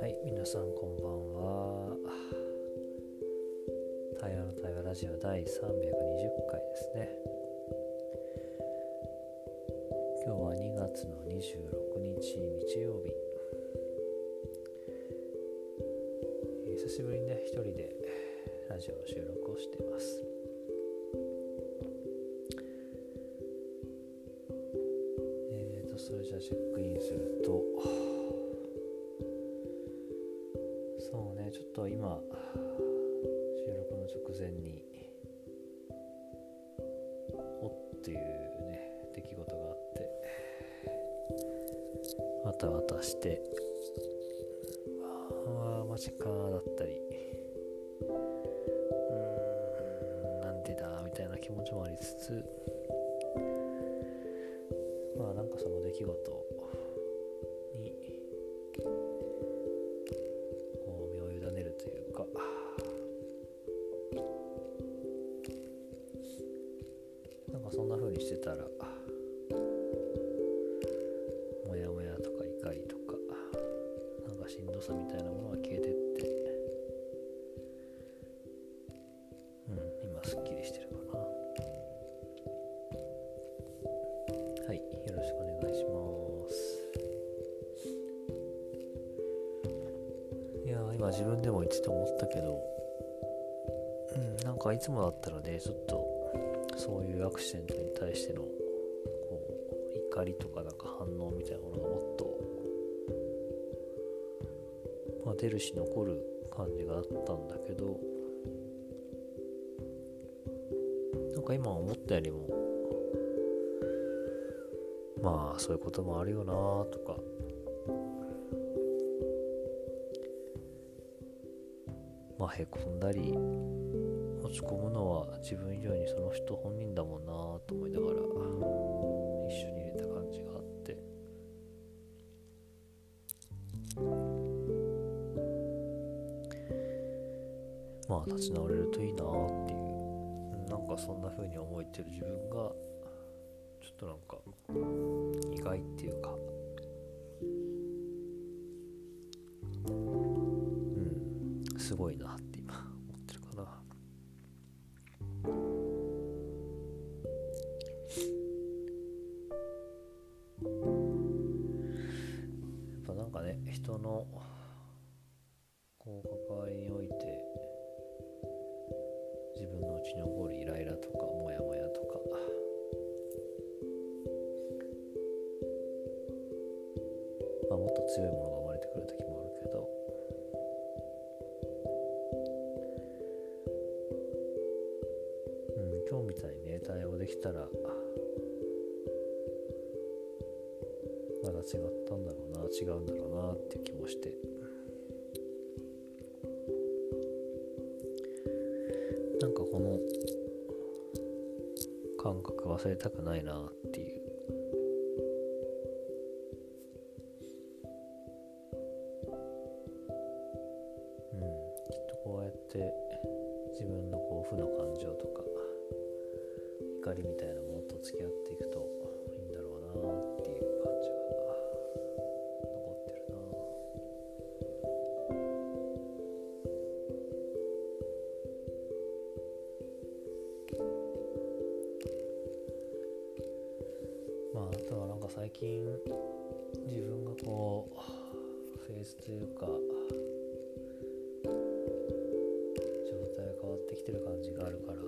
はい、皆さんこんばんは。対話の対話ラジオ第320回ですね。今日は2月の26日日曜日、久しぶりにね、一人でラジオの収録をしています。それじゃあチェックインすると、そうね、ちょっと今収録の直前にっていうね、出来事があって、わたわたして、ああマジかだったり、なんでだみたいな気持ちもありつつ、なんかその出来事にこう身を委ねるというか、なんかそんな風にしてたら、モヤモヤとか怒りとか、なんかしんどさみたいなものが消えてって、今すっきりしてるかな。はい、よろしくお願いします。いや、今自分でも一度思ったけど、なんかいつもだったらね、ちょっとそういうアクシデントに対してのこう怒りとか、なんか反応みたいなものがもっと、出るし残る感じがあったんだけど、なんか今思ったよりも、まあそういうこともあるよなとか、へこんだり落ち込むのは自分以上にその人本人だもんなと思いながら、一緒にいれた感じがあって、まあ立ち直れるといいなっていう、なんかそんな風に思えてる自分がちょっとなんか意外っていうか、すごいなって今思ってるかな。やっぱなんかね、人のこう関わりにおいて、自分のうちに起こるイライラとかモヤモヤとか、もっと強いものが生まれてくる時もあるけど、今日みたいにね、対応できたらまだ違ったんだろうな、違うんだろうなっていう気もして、なんかこの感覚忘れたくないなっていう、自分のこう負の感情とか怒りみたいなものと付き合っていくといいんだろうなっていう感じが残ってるな。まあ、あとはなんか最近自分がこうフェーズというか、変わってきてる感じがあるから、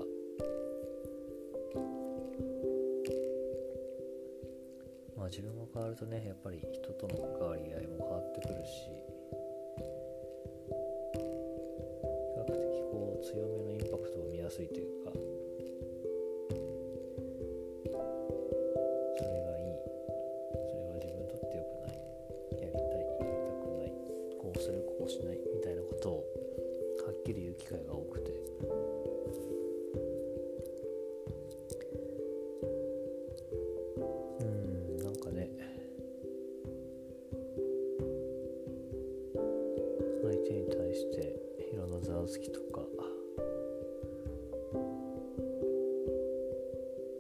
まあ自分が変わるとね、やっぱり人との関わり合いも変わってくるし、比較的こう強めのインパクトを見やすいというか、それがいい、それが自分にとって良くない、やりたい、やりたくない、こうする、こうしないみたいなことをはっきり言う機会が多くて、なんかね、相手に対していろんなざわつきとか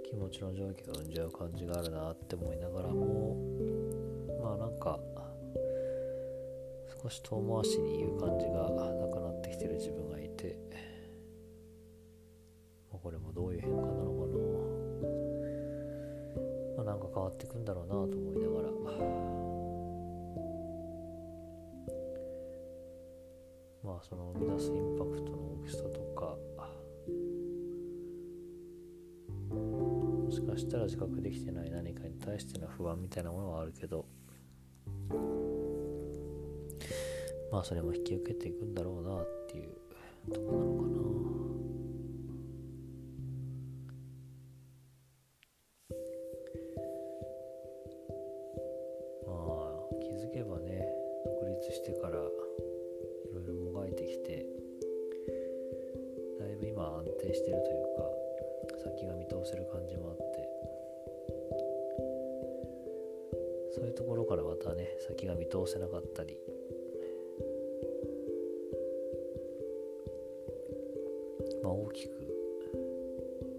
気持うちの上記が生んじゃう感じがあるなって思いながらも、まあなんか少し遠回しに言う感じがなくなってきてる自分がいて、これもどういう変化なのかな、なんか変わっていくんだろうなと思いながら、まあその生み出すインパクトの大きさとか、もしかしたら自覚できてない何かに対しての不安みたいなものはあるけど、まあそれも引き受けていくんだろうなっていうとこなのかな。そういうところからまたね、先が見通せなかったり、まあ、大きく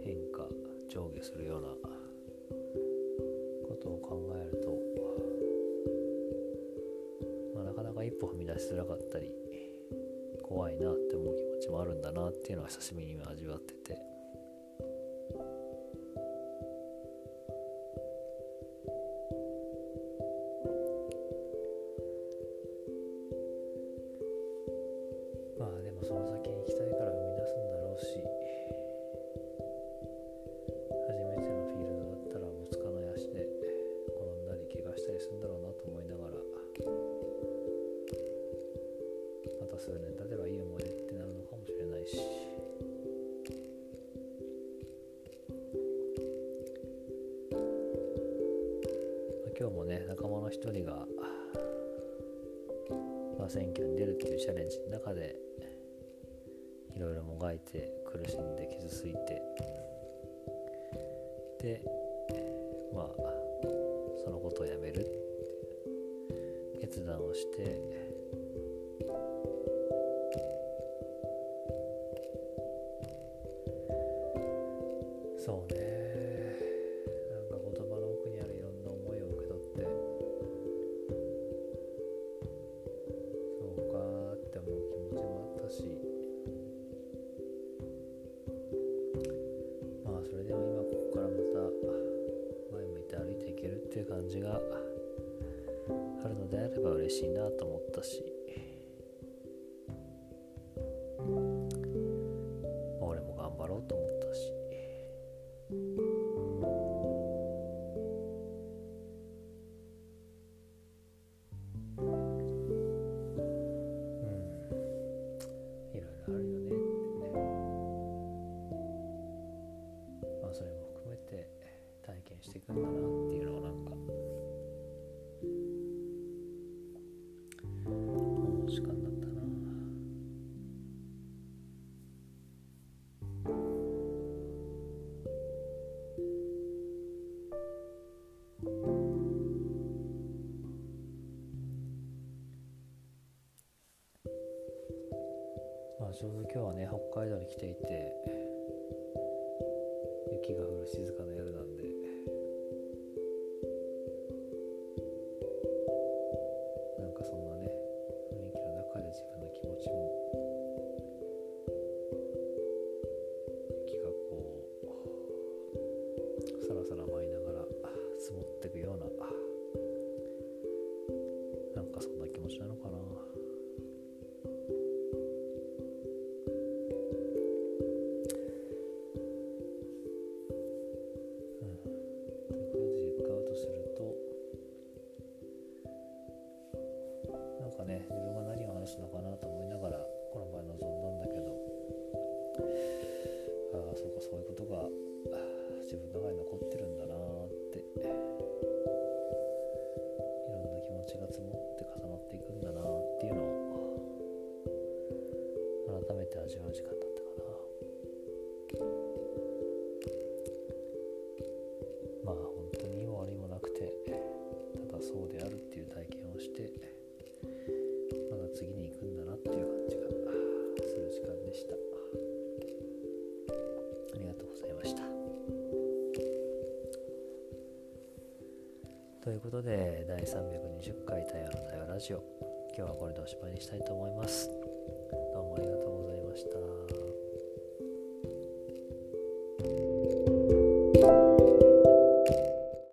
変化上下するようなことを考えると、まあ、なかなか一歩踏み出しづらかったり怖いなって思う気持ちもあるんだなっていうのは久しぶりに今味わってて、数年経てばいい思い出ってなるのかもしれないし、今日もね、仲間の一人が、まあ、選挙に出るっていうチャレンジの中でいろいろもがいて苦しんで傷ついて、でまあそのことをやめるって決断をして、そうね、なんか言葉の奥にあるいろんな思いを受け取って、そうかーって思う気持ちもあったし、まあそれでも今ここからまた前向いて歩いていけるっていう感じがあるのであれば嬉しいなと思ったし、俺も頑張ろうと思ったし、していくんだなっていうのをなんか思う時間だったな。まあちょうど今日はね、北海道に来ていて雪が降る静かな夜なんで、ということで第320回太陽の太陽ラジオ、今日はこれでおしまいにしたいと思います。